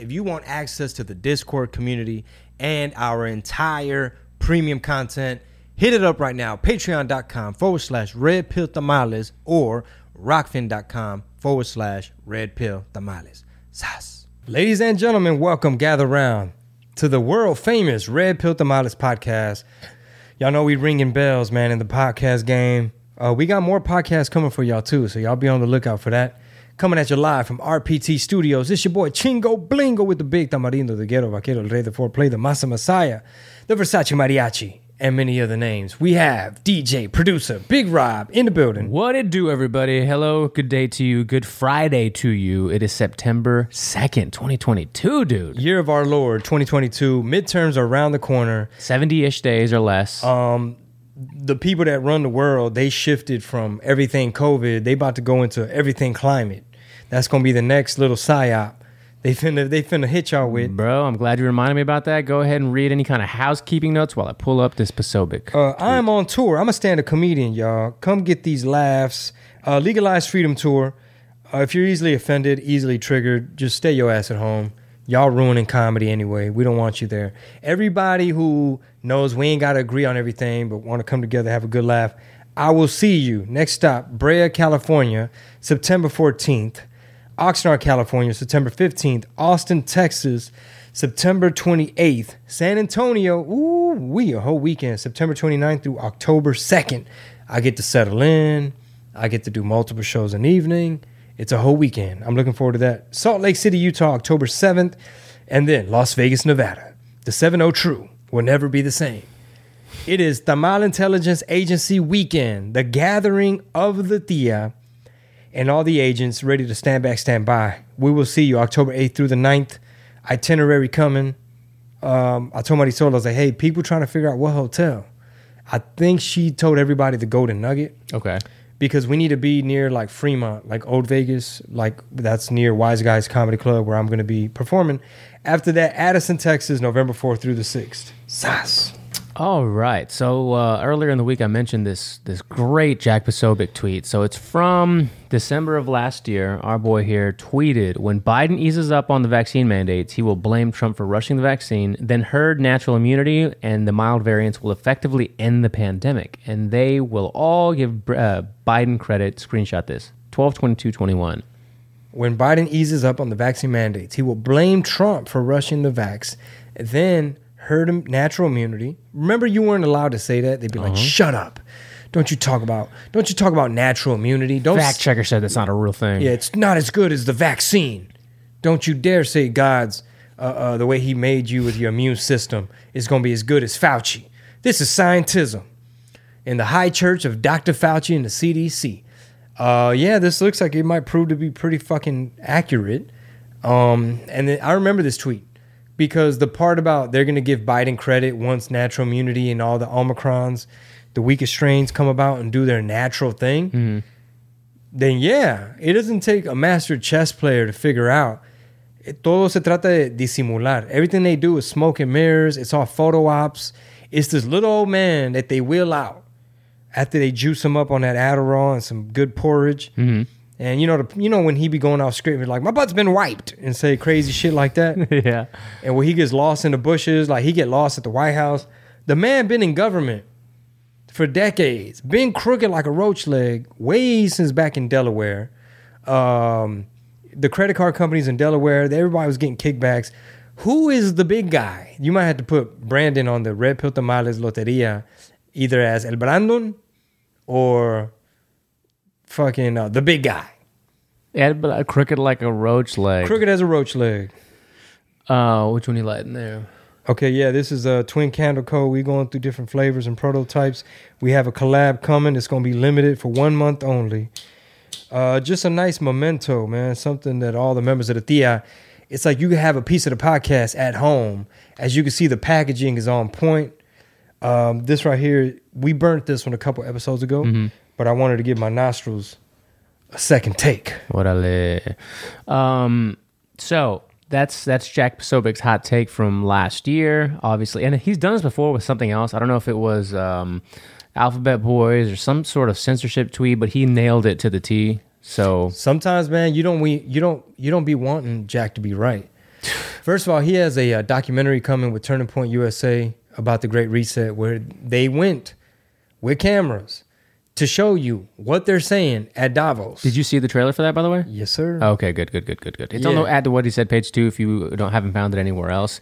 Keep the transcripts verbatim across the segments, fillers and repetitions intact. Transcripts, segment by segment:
If you want access to the Discord community and our entire premium content, hit it up right now. Patreon.com forward slash red pill tamales or rockfin.com forward slash red pill tamales. Sass. Ladies and gentlemen, welcome, gather round to the world famous Red Pill Tamales podcast. Y'all know we ringing bells, man, in the podcast game. Uh, we got more podcasts coming for y'all too, so y'all be on the lookout for that. Coming at you live from R P T Studios, it's your boy Chingo Blingo with the Big Tamarindo, the Ghetto Vaquero, El Rey de Foreplay, the Masa Messiah, the Versace Mariachi, and many other names. We have D J, producer, Big Rob in the building. What it do, everybody? Hello, good day to you, good Friday to you. It is September second, twenty twenty-two, dude. Year of our Lord, twenty twenty-two. Midterms are around the corner. seventy-ish days or less. Um... The people that run the world, they shifted from everything COVID. They about to go into everything climate. That's going to be the next little psyop. They finna, they finna hit y'all with. Bro, I'm glad you reminded me about that. Go ahead and read any kind of housekeeping notes while I pull up this Posobiec. Uh, I'm on tour. I'm a stand-up comedian, y'all. Come get these laughs. Uh, Legalized Freedom Tour. Uh, if you're easily offended, easily triggered, just stay your ass at home. Y'all ruining comedy anyway. We don't want you there. Everybody who knows we ain't got to agree on everything but want to come together, have a good laugh, I will see you. Next stop, Brea, California, September fourteenth. Oxnard, California, September fifteenth. Austin, Texas, September twenty-eighth. San Antonio, ooh, we a whole weekend, September twenty-ninth through October second. I get to settle in. I get to do multiple shows an evening. It's a whole weekend. I'm looking forward to that. Salt Lake City, Utah, October seventh. And then Las Vegas, Nevada. The seven oh True will never be the same. It is Tamil Intelligence Agency weekend, the gathering of the Tia, and all the agents ready to stand back, stand by. We will see you October eighth through the ninth. Itinerary coming. Um, I told Marisol, I was like, hey, people trying to figure out what hotel. I think she told everybody the Golden Nugget. Okay. Because we need to be near like Fremont, like Old Vegas, like that's near Wise Guys Comedy Club where I'm going to be performing. After that, Addison, Texas, November fourth through the sixth. Sass. All right. So uh, earlier in the week, I mentioned this this great Jack Posobiec tweet. So it's from December of last year. Our boy here tweeted, when Biden eases up on the vaccine mandates, he will blame Trump for rushing the vaccine. Then herd natural immunity and the mild variants will effectively end the pandemic. And they will all give uh, Biden credit. Screenshot this. twelve twenty-two twenty-one. When Biden eases up on the vaccine mandates, he will blame Trump for rushing the vax. Then herd natural immunity. Remember, you weren't allowed to say that. They'd be uh-huh. like, "Shut up! Don't you talk about? Don't you talk about natural immunity? Don't." Fact checker said that's not a real thing. Yeah, it's not as good as the vaccine. Don't you dare say God's uh, uh, the way He made you with your immune system is going to be as good as Fauci. This is scientism in the high church of Doctor Fauci and the C D C. Uh, yeah, this looks like it might prove to be pretty fucking accurate. Um, and then I remember this tweet. Because the part about they're going to give Biden credit once natural immunity and all the Omicrons, the weakest strains come about and do their natural thing, mm-hmm. then yeah, it doesn't take a master chess player to figure out. Todo se trata de disimular. Everything they do is smoke and mirrors. It's all photo ops. It's this little old man that they wheel out after they juice him up on that Adderall and some good porridge. Mm-hmm. And you know the, you know when he be going off script and be like, my butt's been wiped, and say crazy shit like that. Yeah. And when he gets lost in the bushes, like he get lost at the White House. The man been in government for decades, been crooked like a roach leg way since back in Delaware. Um, the credit card companies in Delaware, everybody was getting kickbacks. Who is the big guy? You might have to put Brandon on the Red Pill Tamales Loteria, either as El Brandon or... Fucking uh, the big guy. Yeah, but uh, crooked like a roach leg. Crooked as a roach leg. Uh, which one you lighting there? Okay, yeah, this is a Twin Candle Co. We're going through different flavors and prototypes. We have a collab coming. It's going to be limited for one month only. Uh, just a nice memento, man. Something that all the members of the T I it's like you can have a piece of the podcast at home. As you can see, the packaging is on point. Um, this right here, we burnt this one a couple episodes ago, mm-hmm. but I wanted to give my nostrils a second take. Orale. Um, so that's that's Jack Posobiec's hot take from last year, obviously. And he's done this before with something else. I don't know if it was um, Alphabet Boys or some sort of censorship tweet, but he nailed it to the T. So sometimes, man, you don't we you don't you don't be wanting Jack to be right. First of all, he has a, a documentary coming with Turning Point U S A about the Great Reset, where they went with cameras to show you what they're saying at Davos. Did you see the trailer for that, by the way? Yes, sir. Okay, good, good, good, good, good. It's yeah. on the Add to What He Said page two if you don't haven't found it anywhere else.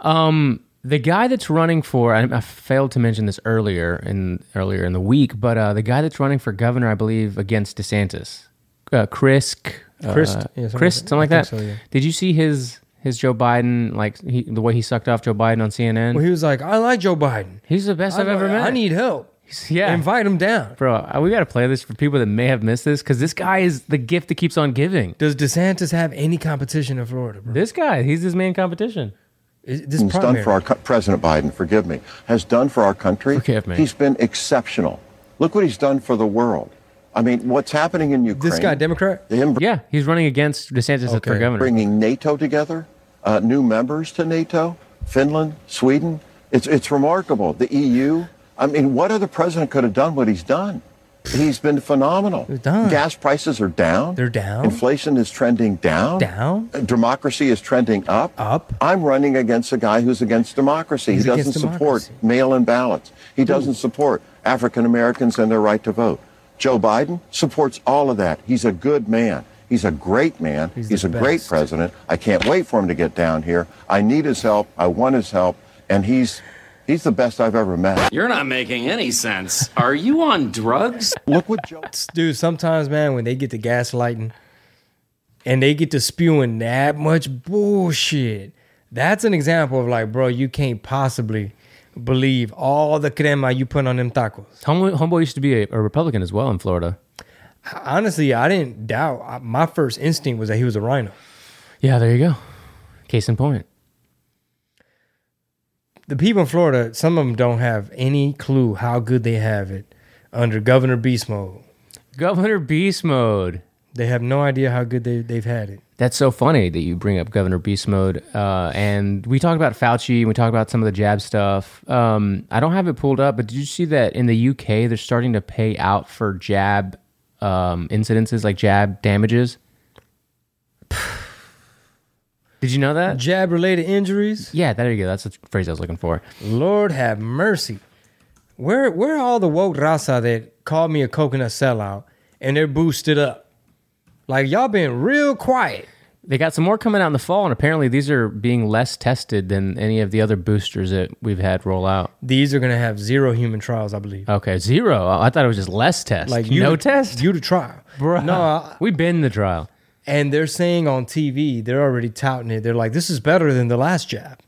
Um, the guy that's running for, I, I failed to mention this earlier in earlier in the week, but uh, the guy that's running for governor, I believe, against DeSantis. Uh, Krisk, uh, Christ, yeah, something Christ, something like that. So, yeah. Did you see his his Joe Biden, like he, the way he sucked off Joe Biden on C N N? Well, he was like, "I like Joe Biden. He's the best I, I've ever I, met. I need help. Yeah, invite him down, bro." We got to play this for people that may have missed this because this guy is the gift that keeps on giving. Does DeSantis have any competition in Florida, bro? This guy, he's his main competition. Is, this he's done for our co- President Biden. Forgive me. Has done for our country. Forgive me. He's been exceptional. Look what he's done for the world. I mean, what's happening in Ukraine... This guy, Democrat? Him, yeah, he's running against DeSantis okay. for governor. Bringing NATO together, uh, new members to NATO, Finland, Sweden. It's it's remarkable. The E U. I mean, what other president could have done what he's done? He's been phenomenal. Done. Gas prices are down. They're down. Inflation is trending down. Down. Democracy is trending up. Up. I'm running against a guy who's against democracy. He's he doesn't support mail-in ballots. He doesn't Ooh. support African Americans and their right to vote. Joe Biden supports all of that. He's a good man. He's a great man. He's, He's a best. great president. I can't wait for him to get down here. I need his help. I want his help. And he's he's the best I've ever met. You're not making any sense. Are you on drugs? Look what Joe... Dude, sometimes, man, when they get to gaslighting and they get to spewing that much bullshit, that's an example of like, bro, you can't possibly... believe all the crema you put on them tacos. Homeboy, homeboy used to be a, a Republican as well in Florida. Honestly, I didn't doubt. I, my first instinct was that he was a rhino. Yeah, there you go. Case in point. The people in Florida, some of them don't have any clue how good they have it under Governor Beast Mode. Governor Beast Mode. They have no idea how good they, they've had it. That's so funny that you bring up Governor Beast Mode. Uh, and we talked about Fauci, and we talked about some of the jab stuff. Um, I don't have it pulled up, but did you see that in the U K, they're starting to pay out for jab um, incidences, like jab damages? Did you know that? Jab-related injuries? Yeah, there you go. That's the phrase I was looking for. Lord have mercy. Where, where are all the woke raza that called me a coconut sellout, and they're boosted up? Like, y'all been real quiet. They got some more coming out in the fall, and apparently these are being less tested than any of the other boosters that we've had roll out. These are going to have zero human trials, I believe. Okay, zero. I thought it was just less tests. Like you, no test? You the trial. Bro, no, I, we've been the trial. And they're saying on T V, they're already touting it. They're like, this is better than the last jab.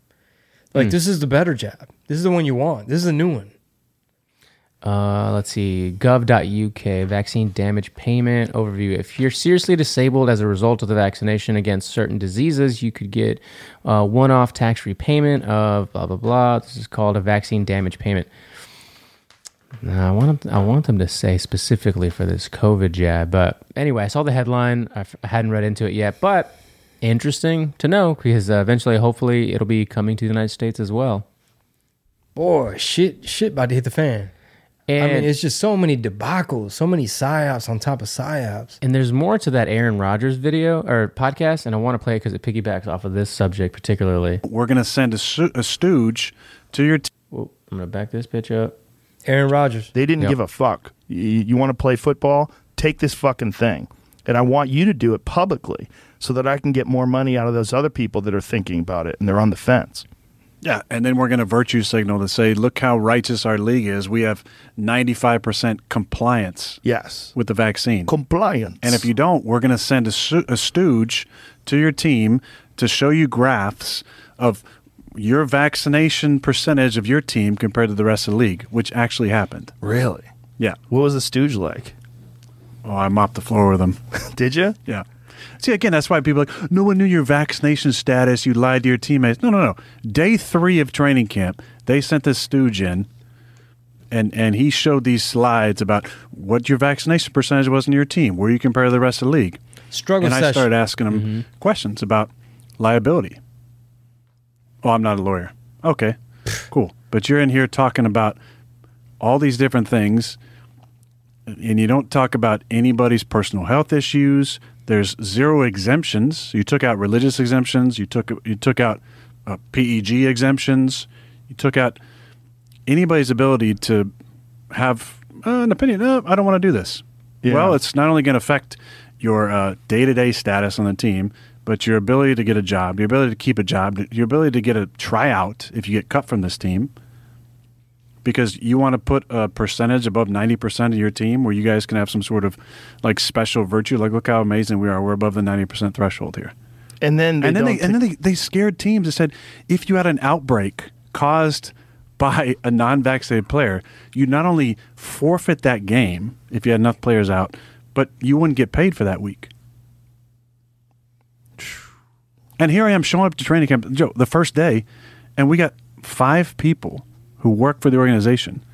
Like, mm. this is the better jab. This is the one you want. This is a new one. Uh, let's see, gov dot U K, vaccine damage payment overview. If you're seriously disabled as a result of the vaccination against certain diseases, you could get a one-off tax-free payment of blah, blah, blah. This is called a vaccine damage payment. Now, I want them, I want them to say specifically for this COVID jab, but anyway, I saw the headline. I, f- I hadn't read into it yet, but interesting to know because uh, eventually, hopefully, it'll be coming to the United States as well. Boy, shit, shit about to hit the fan. And, I mean, it's just so many debacles, so many psyops on top of psyops. And there's more to that Aaron Rodgers video or podcast, and I want to play it because it piggybacks off of this subject particularly. We're going to send a, su- a stooge to your team. I'm going to back this bitch up. Aaron Rodgers. They didn't yep. give a fuck. You, you want to play football? Take this fucking thing. And I want you to do it publicly so that I can get more money out of those other people that are thinking about it and they're on the fence. Yeah, and then we're going to virtue signal to say, look how righteous our league is. We have ninety-five percent compliance yes. with the vaccine. Compliance. And if you don't, we're going to send a, su- a stooge to your team to show you graphs of your vaccination percentage of your team compared to the rest of the league, which actually happened. Really? Yeah. What was the stooge like? Oh, I mopped the floor with him. Did you? Yeah. See, again, that's why people are like, no one knew your vaccination status. You lied to your teammates. No, no, no. Day three of training camp, they sent this stooge in, and, and he showed these slides about what your vaccination percentage was in your team, where you compare to the rest of the league. Struggle and session. I started asking him mm-hmm. questions about liability. Oh, I'm not a lawyer. Okay, cool. But you're in here talking about all these different things, and you don't talk about anybody's personal health issues. There's zero exemptions. You took out religious exemptions. You took you took out uh, P E G exemptions. You took out anybody's ability to have uh, an opinion. No, I don't want to do this. Yeah. Well, it's not only going to affect your uh, day-to-day status on the team, but your ability to get a job, your ability to keep a job, your ability to get a tryout if you get cut from this team. Because you want to put a percentage above ninety percent of your team where you guys can have some sort of like special virtue. Like, look how amazing we are. We're above the ninety percent threshold here. And then they, and then they, and then they, they scared teams and said, if you had an outbreak caused by a non-vaccinated player, you not only forfeit that game if you had enough players out, but you wouldn't get paid for that week. And here I am showing up to training camp, Joe, the first day, and we got five people who work for the organization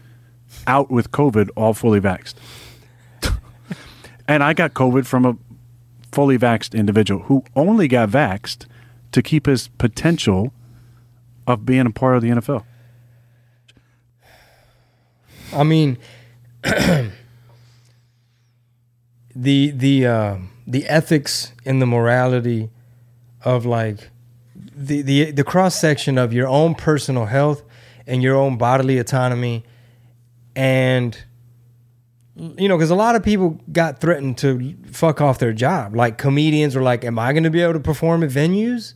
out with COVID, all fully vaxxed. And I got COVID from a fully vaxxed individual who only got vaxxed to keep his potential of being a part of the N F L. I mean, the the uh, the ethics and the morality of like the the, the cross section of your own personal health and your own bodily autonomy. And, you know, because a lot of people got threatened to fuck off their job. Like comedians were like, am I going to be able to perform at venues?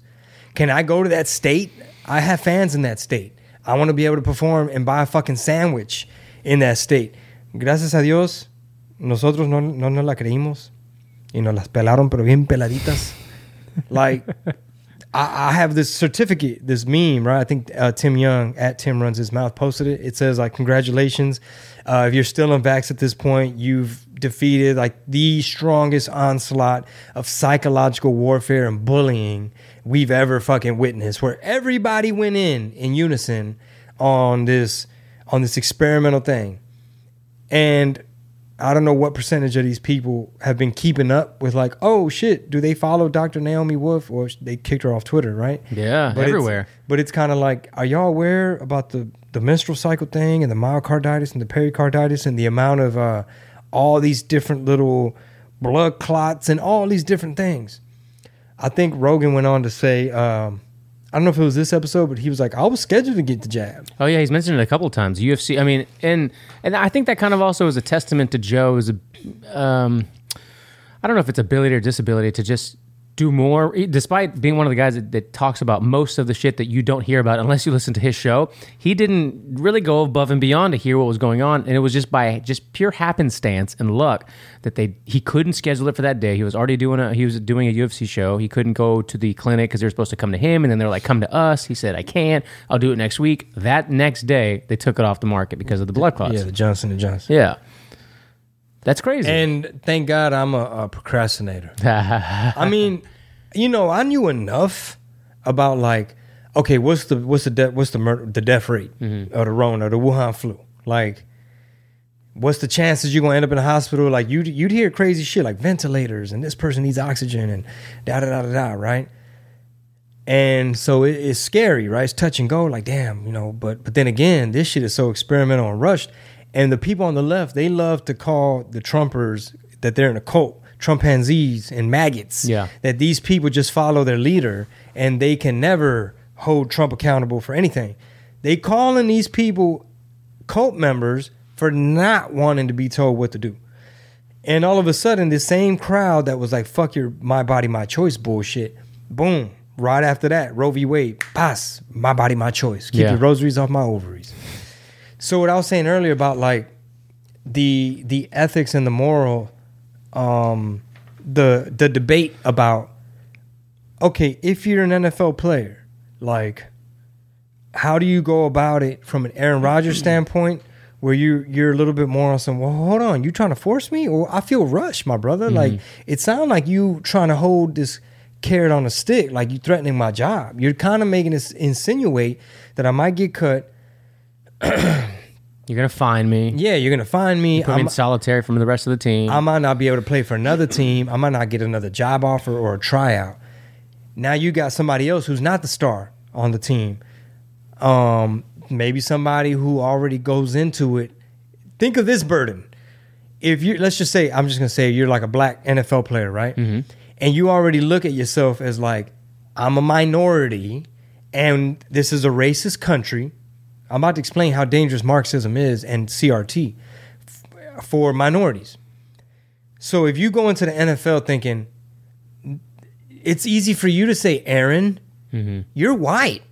Can I go to that state? I have fans in that state. I want to be able to perform and buy a fucking sandwich in that state. Gracias a Dios, nosotros no, no nos la creímos. Y nos las pelaron, pero bien peladitas. Like... I have this certificate, this meme, right? I think uh, Tim Young, at Tim Runs His Mouth, posted it. It says, like, congratulations. Uh, if you're still unvaxxed at this point, you've defeated, like, the strongest onslaught of psychological warfare and bullying we've ever fucking witnessed, where everybody went in in unison on this, on this experimental thing. And I don't know what percentage of these people have been keeping up with like, oh shit, do they follow Doctor Naomi Wolf? Or they kicked her off Twitter, right? Yeah, but everywhere. It's, but it's kind of like, are y'all aware about the, the menstrual cycle thing and the myocarditis and the pericarditis and the amount of uh, all these different little blood clots and all these different things? I think Rogan went on to say, um, I don't know if it was this episode, but he was like, I was scheduled to get the jab. Oh, yeah, he's mentioned it a couple of times. U F C, I mean, and and I think that kind of also is a testament to Joe's, um, I don't know if it's ability or disability to just do more, despite being one of the guys that, that talks about most of the shit that you don't hear about unless you listen to his show. He didn't really go above and beyond to hear what was going on, and it was just by just pure happenstance and luck that they he couldn't schedule it for that day. He was already doing a he was doing a U F C show. He couldn't go to the clinic because they were supposed to come to him, and then they're like, "Come to us." He said, "I can't. I'll do it next week." That next day, they took it off the market because of the blood clots. Yeah, the Johnson and Johnson. Yeah. That's crazy. And thank God I'm a, a procrastinator. I mean, you know, I knew enough about like, okay, what's the what's the de- what's the murder the death rate mm-hmm. of the Rona, the Wuhan flu? Like, what's the chances you're gonna end up in a hospital? Like, you'd you'd hear crazy shit like ventilators and this person needs oxygen and da da da da da, right? And so it, it's scary, right? It's touch and go. Like, damn, you know. But but then again, this shit is so experimental and rushed. And the people on the left, they love to call the Trumpers that they're in a cult, Trumpanzees and maggots, yeah. That these people just follow their leader and they can never hold Trump accountable for anything. They calling these people cult members for not wanting to be told what to do. And all of a sudden, this same crowd that was like, fuck your my body, my choice bullshit, boom, right after that, Roe v. Wade, pass, my body, my choice. Keep yeah. your rosaries off my ovaries. So what I was saying earlier about like the the ethics and the moral, um, the the debate about, okay, if you're an N F L player, like how do you go about it from an Aaron Rodgers standpoint where you you're a little bit more on some, well, hold on, you trying to force me? Or I feel rushed, my brother. Mm-hmm. Like, it sounds like you trying to hold this carrot on a stick, like you threatening my job. You're kind of making this insinuate that I might get cut. You're going to fine me. Yeah, you're going to fine me. You put me in solitary from the rest of the team. I might not be able to play for another team. I might not get another job offer or a tryout. Now you got somebody else who's not the star on the team. Um, maybe somebody who already goes into it. Think of this burden. If you, let's just say, I'm just going to say you're like a black N F L player, right? Mm-hmm. And you already look at yourself as like, I'm a minority and this is a racist country. I'm about to explain how dangerous Marxism is and C R T f- for minorities. So if you go into the N F L thinking, it's easy for you to say, Aaron, mm-hmm. you're white.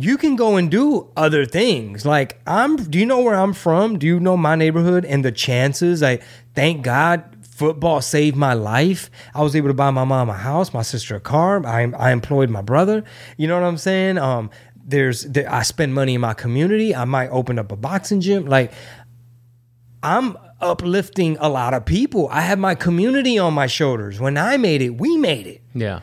You can go and do other things. Like, I'm. Do you know where I'm from? Do you know my neighborhood and the chances? I thank God football saved my life. I was able to buy my mom a house, my sister a car. I, I employed my brother. You know what I'm saying? Um, There's, there, I spend money in my community. I might open up a boxing gym. Like, I'm uplifting a lot of people. I have my community on my shoulders. When I made it, we made it. Yeah.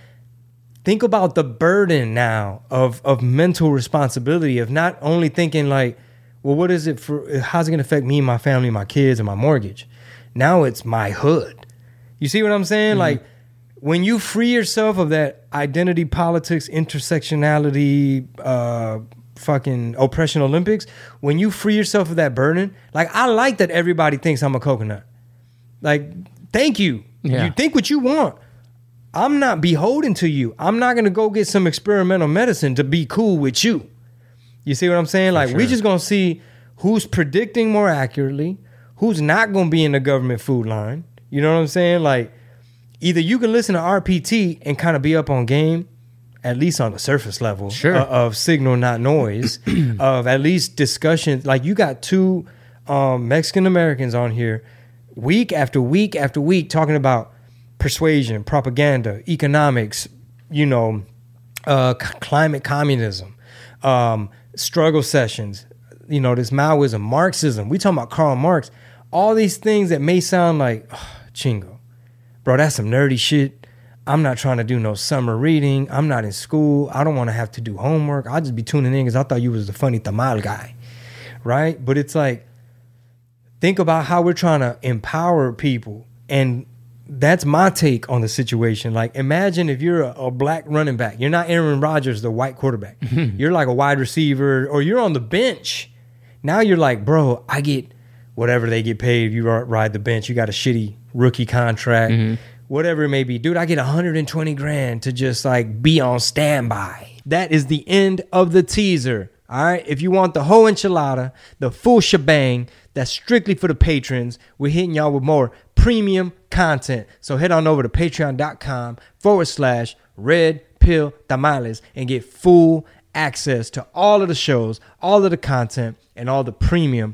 Think about the burden now of of mental responsibility of not only thinking like, well, what is it for? How's it going to affect me, my family, my kids, and my mortgage? Now it's my hood. You see what I'm saying? Mm-hmm. Like, when you free yourself of that identity, politics, intersectionality, uh, fucking oppression Olympics, when you free yourself of that burden, like, I like that everybody thinks I'm a coconut. Like, thank you. Yeah. You think what you want. I'm not beholden to you. I'm not going to go get some experimental medicine to be cool with you. You see what I'm saying? Like, sure. We're just going to see who's predicting more accurately, who's not going to be in the government food line. You know what I'm saying? Like, either you can listen to R P T and kind of be up on game, at least on the surface level, sure. uh, of signal, not noise, of at least discussions. Like, you got two um, Mexican-Americans on here week after week after week talking about persuasion, propaganda, economics, you know, uh, c- climate communism, um, struggle sessions, you know, this Maoism, Marxism. We talking about Karl Marx. All these things that may sound like, oh, Chingo. Bro, that's some nerdy shit. I'm not trying to do no summer reading. I'm not in school. I don't want to have to do homework. I'll just be tuning in because I thought you was the funny tamal guy, right? But it's like, think about how we're trying to empower people. And that's my take on the situation. Like, imagine if you're a, a black running back. You're not Aaron Rodgers, the white quarterback. Mm-hmm. You're like a wide receiver, or you're on the bench. Now you're like, bro, I get whatever they get paid. You ride the bench. You got a shitty rookie contract, mm-hmm. whatever it may be. Dude, I get one hundred twenty grand to just like be on standby. That is the end of the teaser. All right. If you want the whole enchilada, the full shebang, that's strictly for the patrons. We're hitting y'all with more premium content. So head on over to patreon.com forward slash red pill tamales and get full access to all of the shows, all of the content, and all the premium